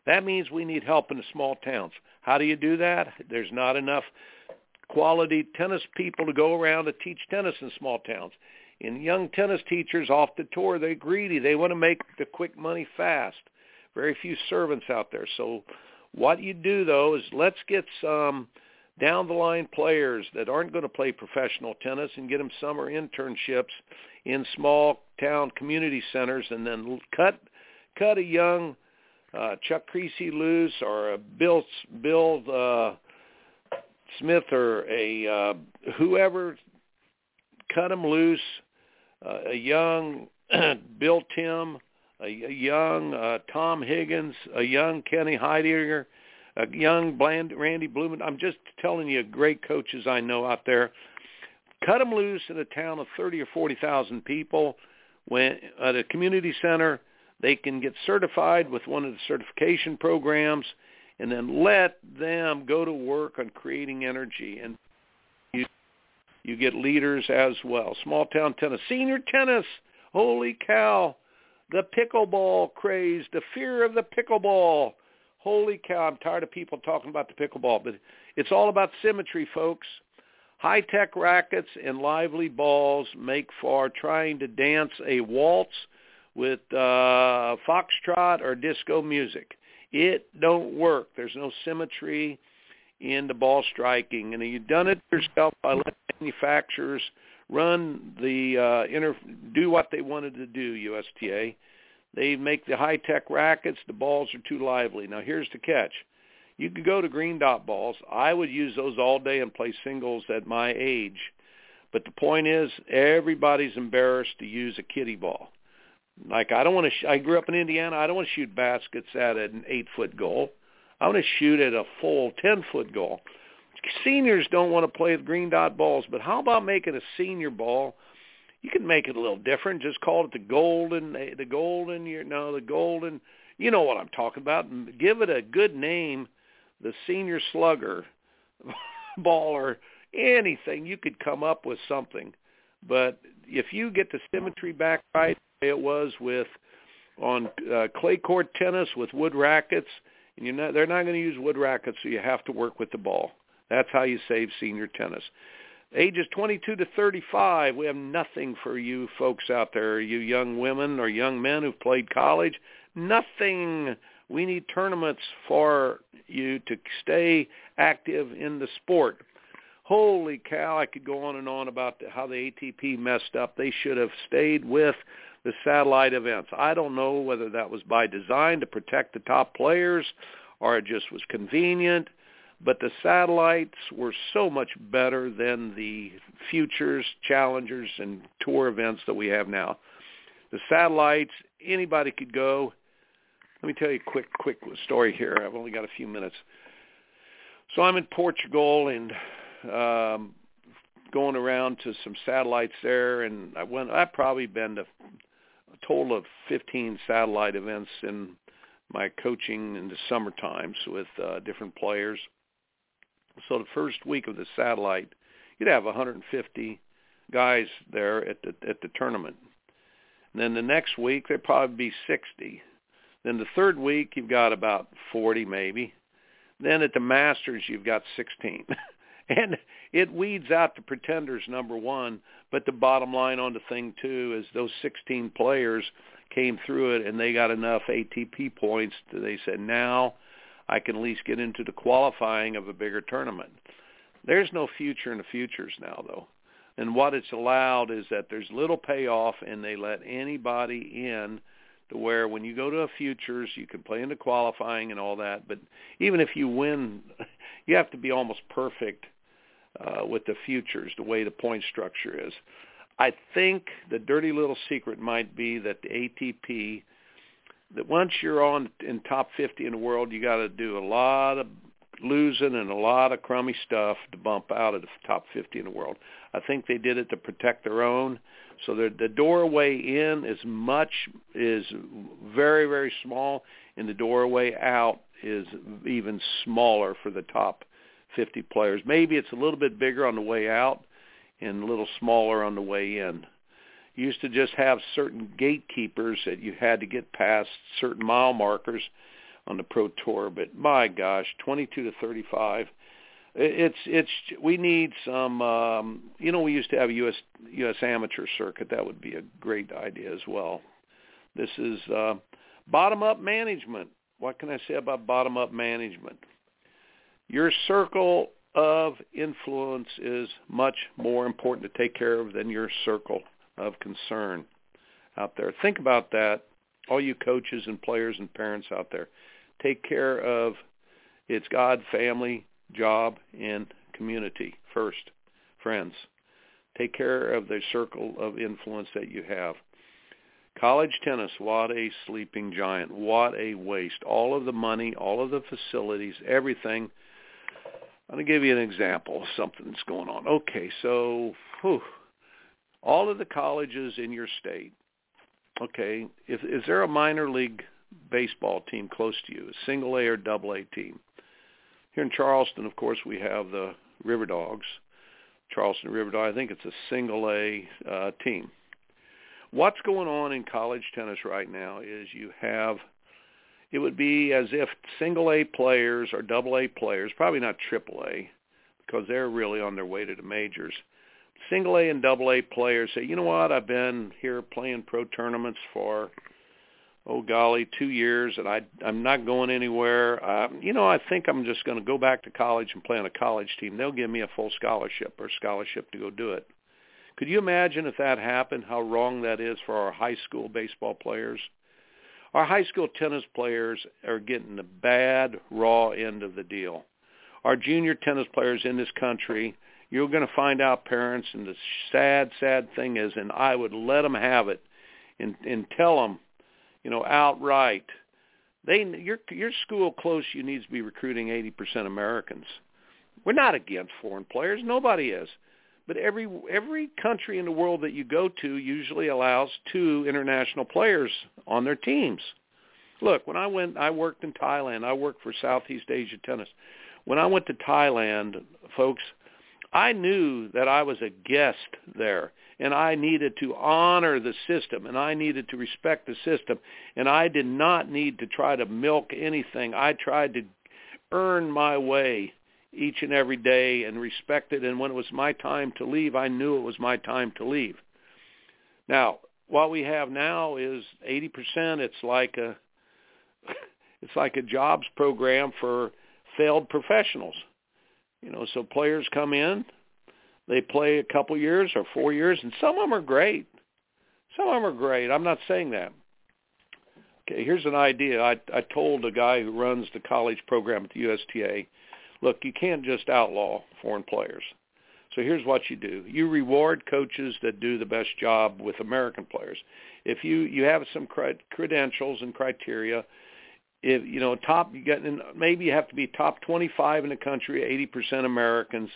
That means we need help in the small towns. How do you do that? There's not enough quality tennis people to go around to teach tennis in small towns. And young tennis teachers off the tour, they're greedy. They want to make the quick money fast. Very few servants out there. So what you do, though, is let's get some down-the-line players that aren't going to play professional tennis and get them summer internships in small-town community centers and then cut a young Chuck Kriese loose or a Bill Smith or a whoever, cut them loose, a young Bill Tym, a young Tom Higgins, a young Kenny Heidinger, a young Randy Blumendahl. I'm just telling you, great coaches I know out there. Cut them loose in a town of 30 or 40,000 people. When at a community center, they can get certified with one of the certification programs, and then let them go to work on creating energy. And you get leaders as well. Small town tennis, senior tennis. Holy cow! The pickleball craze, the fear of the pickleball. Holy cow, I'm tired of people talking about the pickleball, but it's all about symmetry, folks. High-tech rackets and lively balls make for trying to dance a waltz with foxtrot or disco music. It don't work. There's no symmetry in the ball striking, and you've done it yourself by letting manufacturers run do what they wanted to do, USTA. They make the high-tech rackets. The balls are too lively. Now, here's the catch. You could go to green dot balls. I would use those all day and play singles at my age. But the point is everybody's embarrassed to use a kiddie ball. Like, I grew up in Indiana. I don't want to shoot baskets at an 8-foot goal. I want to shoot at a full 10-foot goal. Seniors don't want to play with green dot balls, but how about making a senior ball you can make it a little different. Just call it the golden, you know what I'm talking about. And give it a good name, the senior slugger, baller, anything. You could come up with something. But if you get the symmetry back right, it was with on clay court tennis with wood rackets, and they're not going to use wood rackets, so you have to work with the ball. That's how you save senior tennis. Ages 22 to 35, we have nothing for you folks out there, you young women or young men who've played college. Nothing. We need tournaments for you to stay active in the sport. Holy cow, I could go on and on about how the ATP messed up. They should have stayed with the satellite events. I don't know whether that was by design to protect the top players or it just was convenient, but the satellites were so much better than the futures, challengers, and tour events that we have now. The satellites, anybody could go. Let me tell you a quick story here. I've only got a few minutes. So I'm in Portugal and going around to some satellites there, and I've probably been to a total of 15 satellite events in my coaching in the summer times with different players. So the first week of the satellite, you'd have 150 guys there at the tournament. And then the next week, there'd probably be 60. Then the third week, you've got about 40 maybe. Then at the Masters, you've got 16. And it weeds out the pretenders, number one, but the bottom line on the thing, too, is those 16 players came through it, and they got enough ATP points that they said, now I can at least get into the qualifying of a bigger tournament. There's no future in the futures now, though. And what it's allowed is that there's little payoff, and they let anybody in to where when you go to a futures, you can play into qualifying and all that. But even if you win, you have to be almost perfect with the futures, the way the point structure is. I think the dirty little secret might be that the ATP, that once you're on in top 50 in the world, you got to do a lot of losing and a lot of crummy stuff to bump out of the top 50 in the world. I think they did it to protect their own. So the doorway in is very, very small, and the doorway out is even smaller for the top 50 players. Maybe it's a little bit bigger on the way out and a little smaller on the way in. You used to just have certain gatekeepers that you had to get past certain mile markers on the Pro Tour, but my gosh, 22 to 35, it's we need some. We used to have a U.S. amateur circuit. That would be a great idea as well. This is bottom-up management. What can I say about bottom-up management? Your circle of influence is much more important to take care of than your circle of concern out there. Think about that, all you coaches and players and parents out there. Take care of it's God, family, job, and community first, friends. Take care of the circle of influence that you have. College tennis, what a sleeping giant. What a waste. All of the money, all of the facilities, everything. I'm going to give you an example of something that's going on. Okay, so all of the colleges in your state, okay, is there a minor league baseball team close to you, a single-A or double-A team? Here in Charleston, of course, we have the River Dogs, Charleston River Dogs. I think it's a single-A team. What's going on in college tennis right now is you have, it would be as if single-A players or double-A players, probably not triple-A, because they're really on their way to the majors. Single-A and double-A players say, you know what, I've been here playing pro tournaments for, 2 years, and I'm not going anywhere. I think I'm just going to go back to college and play on a college team. They'll give me a full scholarship or scholarship to go do it. Could you imagine if that happened, how wrong that is for our high school baseball players? Our high school tennis players are getting the bad, raw end of the deal. Our junior tennis players in this country, you're going to find out, parents, and the sad thing is, and I would let them have it and tell them, outright, your school close you needs to be recruiting 80% Americans. We're not against foreign players. Nobody is. But every country in the world that you go to usually allows 2 international players on their teams. Look, when I worked in Thailand. I worked for Southeast Asia Tennis. When I went to Thailand, folks, I knew that I was a guest there, and I needed to honor the system, and I needed to respect the system, and I did not need to try to milk anything. I tried to earn my way each and every day and respect it, and when it was my time to leave, I knew it was my time to leave. Now, what we have now is 80%. It's like a jobs program for failed professionals. You know, so players come in, they play a couple years or 4 years, and some of them are great. Some of them are great. I'm not saying that. Okay, here's an idea. I told a guy who runs the college program at the USTA, look, you can't just outlaw foreign players. So here's what you do. You reward coaches that do the best job with American players. If you have some credentials and criteria, if you know top, you get in, maybe you have to be top 25 in the country, 80% Americans.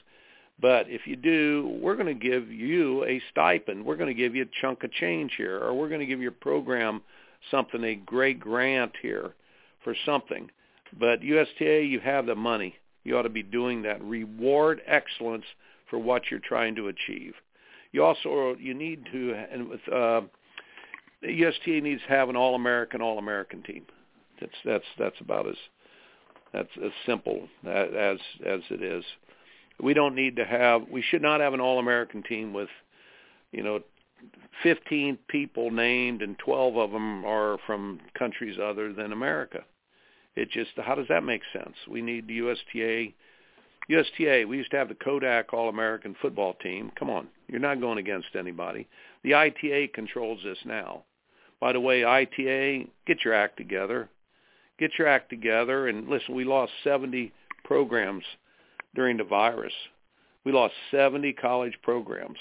But if you do, we're going to give you a stipend. We're going to give you a chunk of change here, or we're going to give your program something, a great grant here for something. But USTA, you have the money. You ought to be doing that. Reward excellence for what you're trying to achieve. You need to, and with USTA needs to have an all-American team. That's about as simple as it is. We don't need to have. We should not have an all-American team with, 15 people named and 12 of them are from countries other than America. It just, how does that make sense? We need the USTA, we used to have the Kodak All-American football team. Come on, you're not going against anybody. The ITA controls this now. By the way, ITA, get your act together. Get your act together. And listen, we lost 70 programs during the virus. We lost 70 college programs.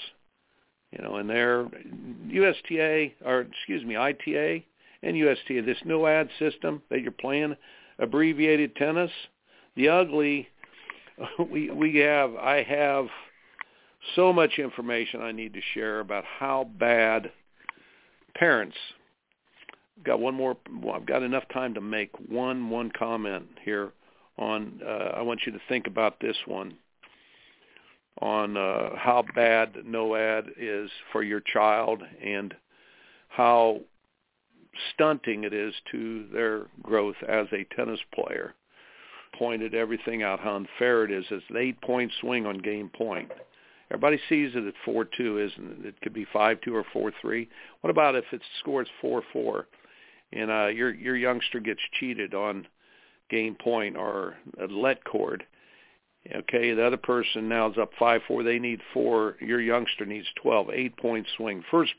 And they're ITA and USTA, this no ad system that you're playing, abbreviated tennis, the ugly. I have so much information I need to share about how bad parents. I've got enough time to make one comment here on. I want you to think about this one on how bad NOAD is for your child and how stunting it is to their growth as a tennis player. Pointed everything out, how unfair it is. It's an 8-point swing on game point. Everybody sees it at 4-2, isn't it? It could be 5-2 or 4-3. What about if it scores 4-4 and your youngster gets cheated on game point or a let cord? Okay, the other person now is up 5-4. They need 4. Your youngster needs 12. 8-point swing. First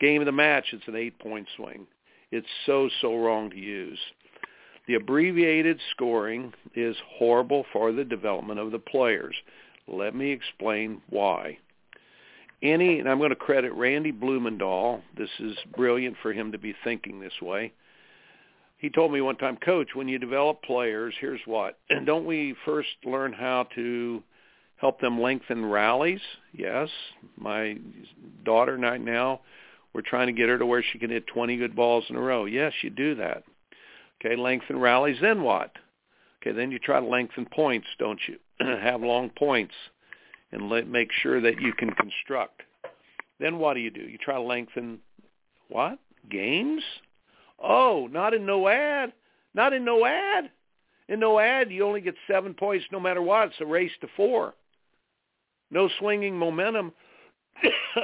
game of the match, it's an 8-point swing. It's so wrong to use. The abbreviated scoring is horrible for the development of the players. Let me explain why. And I'm going to credit Randy Blumendahl. This is brilliant for him to be thinking this way. He told me one time, Coach, when you develop players, here's what. And don't we first learn how to help them lengthen rallies? Yes. My daughter right now, we're trying to get her to where she can hit 20 good balls in a row. Yes, you do that. Okay, lengthen rallies, then what? Okay, then you try to lengthen points, don't you? Have long points and make sure that you can construct. Then what do? You try to lengthen what? Games? Oh, not in NOAD. Not in NOAD. In NOAD, you only get 7 points no matter what. It's a race to 4. No swinging momentum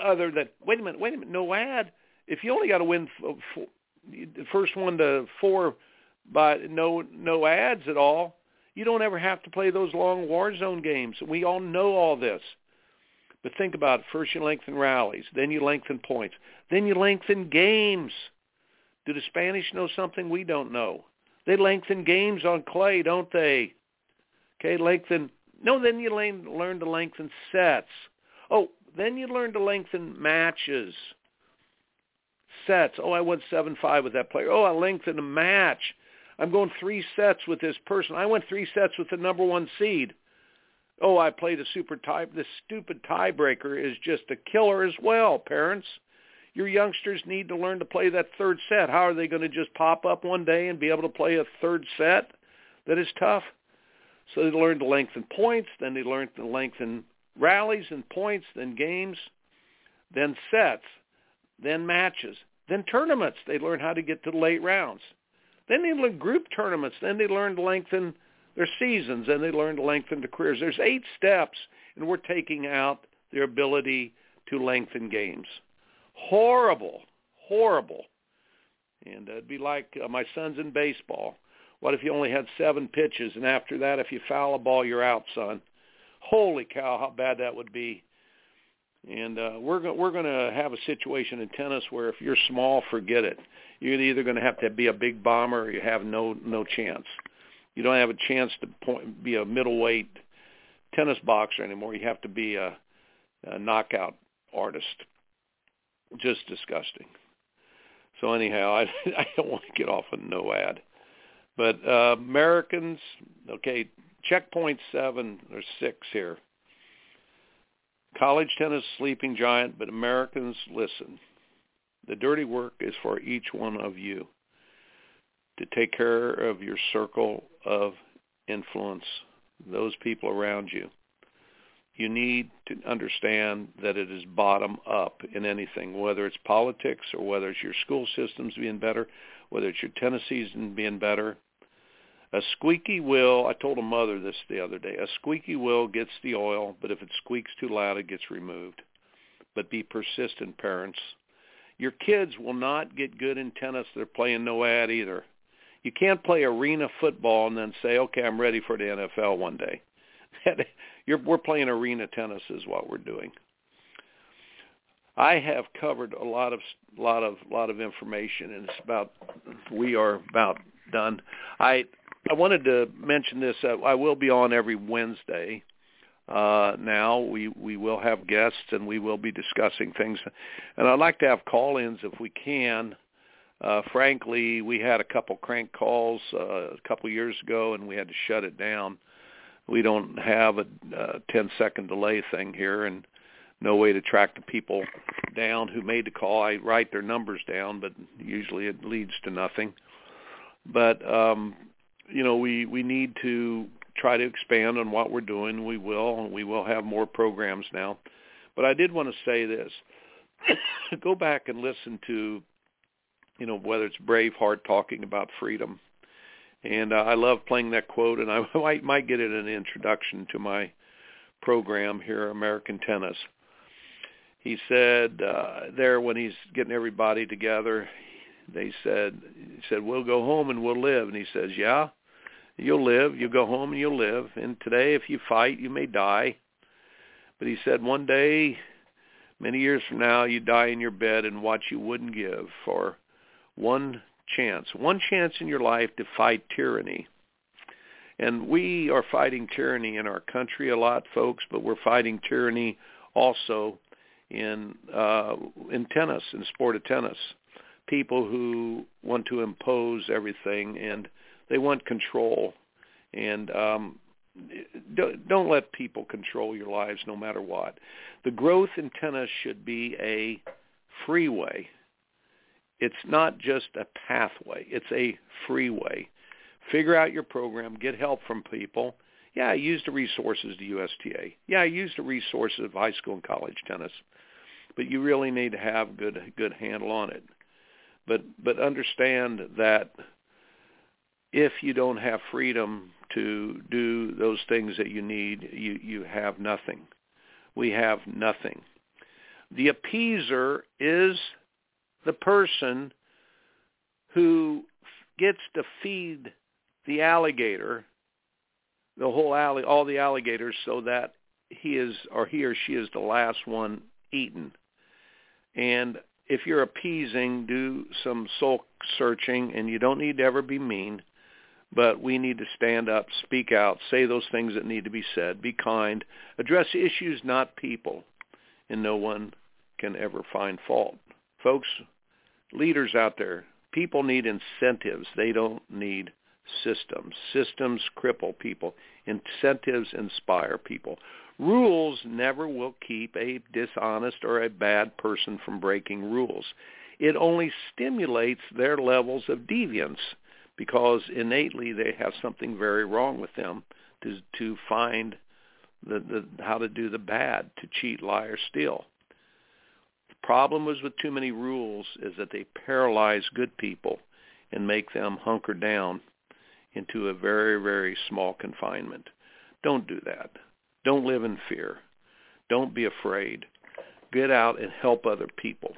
other than, wait a minute, NOAD, if you only got to win the first 1 to 4, but no ads at all. You don't ever have to play those long war zone games. We all know all this. But think about it. First you lengthen rallies. Then you lengthen points. Then you lengthen games. Do the Spanish know something we don't know? They lengthen games on clay, don't they? Okay, lengthen. No, then you learn to lengthen sets. Oh, then you learn to lengthen matches. Sets. Oh, I went 7-5 with that player. Oh, I lengthened a match. I'm going 3 sets with this person. I went 3 sets with the number 1 seed. Oh, I played a super tie. This stupid tiebreaker is just a killer as well, parents. Your youngsters need to learn to play that third set. How are they going to just pop up one day and be able to play a third set that is tough? So they learn to lengthen points, then they learn to lengthen rallies and points, then games, then sets, then matches, then tournaments. They learn how to get to the late rounds. Then they learn group tournaments. Then they learn to lengthen their seasons, and they learn to lengthen their careers. There's 8 steps, and we're taking out their ability to lengthen games. Horrible, horrible. And it'd be like my son's in baseball. What if you only had 7 pitches, and after that, if you foul a ball, you're out, son? Holy cow, how bad that would be. And we're going to have a situation in tennis where if you're small, forget it. You're either going to be a big bomber or you have no chance. You don't have a chance to be a middleweight tennis boxer anymore. You have to be a knockout artist. Just disgusting. So anyhow, I don't want to get off on no ad. But Americans, okay, checkpoint 7 or 6 here. College tennis, sleeping giant, but Americans, listen. The dirty work is for each one of you to take care of your circle of influence, those people around you. You need to understand that it is bottom up in anything, whether it's politics or whether it's your school systems being better, whether it's your tennis season being better. A squeaky wheel, I told a mother this the other day, a squeaky wheel gets the oil, but if it squeaks too loud, it gets removed. But be persistent, parents. Your kids will not get good in tennis. They're playing no ad either. You can't play arena football and then say, okay, I'm ready for the NFL one day. We're playing arena tennis is what we're doing. I have covered a lot of information, and we are about done. I wanted to mention this. I will be on every Wednesday. Now we will have guests, and we will be discussing things. And I'd like to have call-ins if we can. Frankly, we had a couple crank calls a couple years ago, and we had to shut it down. We don't have a 10-second delay thing here and no way to track the people down who made the call. I write their numbers down, but usually it leads to nothing. But, you know, we need to try to expand on what we're doing. We will, and we will have more programs now. But I did want to say this. Go back and listen to, you know, whether it's Braveheart talking about freedom. And I love playing that quote, and I might get it in an introduction to my program here, American Tennis. He said there when he's getting everybody together, he said, we'll go home and we'll live. And he says, yeah, you'll live. You go home and you'll live. And today, if you fight, you may die. But he said, one day, many years from now, you die in your bed and what you wouldn't give for one chance in your life to fight tyranny. And we are fighting tyranny in our country a lot, folks, but we're fighting tyranny also in tennis, in the sport of tennis. People who want to impose everything, and they want control. And don't let people control your lives no matter what. The growth in tennis should be a freeway. It's not just a pathway. It's a freeway. Figure out your program. Get help from people. Yeah, I use the resources of the USTA. Yeah, I use the resources of high school and college tennis. But you really need to have good handle on it. But understand that if you don't have freedom to do those things that you need, you have nothing. We have nothing. The appeaser is the person who gets to feed the alligator, the whole all the alligators, so that he or she is the last one eaten. And if you're appeasing, do some soul searching, and you don't need to ever be mean, but we need to stand up, speak out, say those things that need to be said, be kind, address issues, not people, and no one can ever find fault. Folks, leaders out there, people need incentives. They don't need systems. Systems cripple people. Incentives inspire people. Rules never will keep a dishonest or a bad person from breaking rules. It only stimulates their levels of deviance because innately they have something very wrong with them to find how to do the bad, to cheat, lie, or steal. The problem was with too many rules is that they paralyze good people and make them hunker down into a very, very small confinement. Don't do that. Don't live in fear. Don't be afraid. Get out and help other people.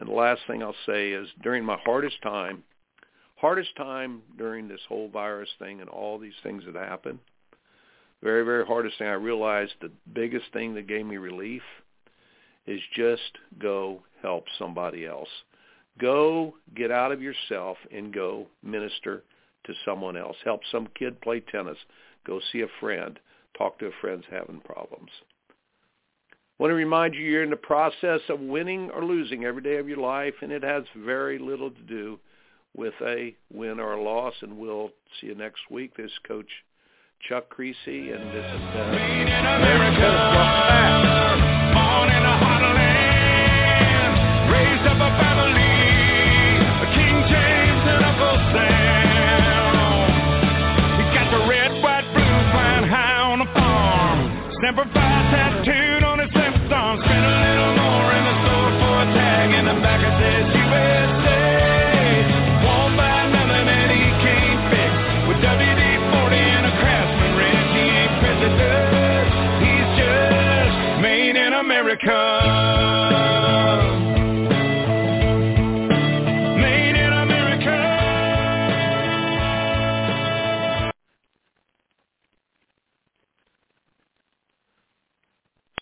And the last thing I'll say is during my hardest time during this whole virus thing and all these things that happened, very, very hardest thing, I realized the biggest thing that gave me relief is just go help somebody else. Go get out of yourself and go minister to someone else. Help some kid play tennis. Go see a friend. Talk to a friend having problems. I want to remind you you're in the process of winning or losing every day of your life, and it has very little to do with a win or a loss, and we'll see you next week. This is Coach Chuck Kriese, and this has been American Tennis. Born in a hot land, raised up a family, a King James and Uncle Sam. He got the red, white, blue flying high on a farm. Snapper fire tattooed on his left arm. Spent a little more in the store for a tag in the back of says USA. Won't buy nothing that he can't fix. With WD-40 and a Craftsman wrench, he ain't president. America.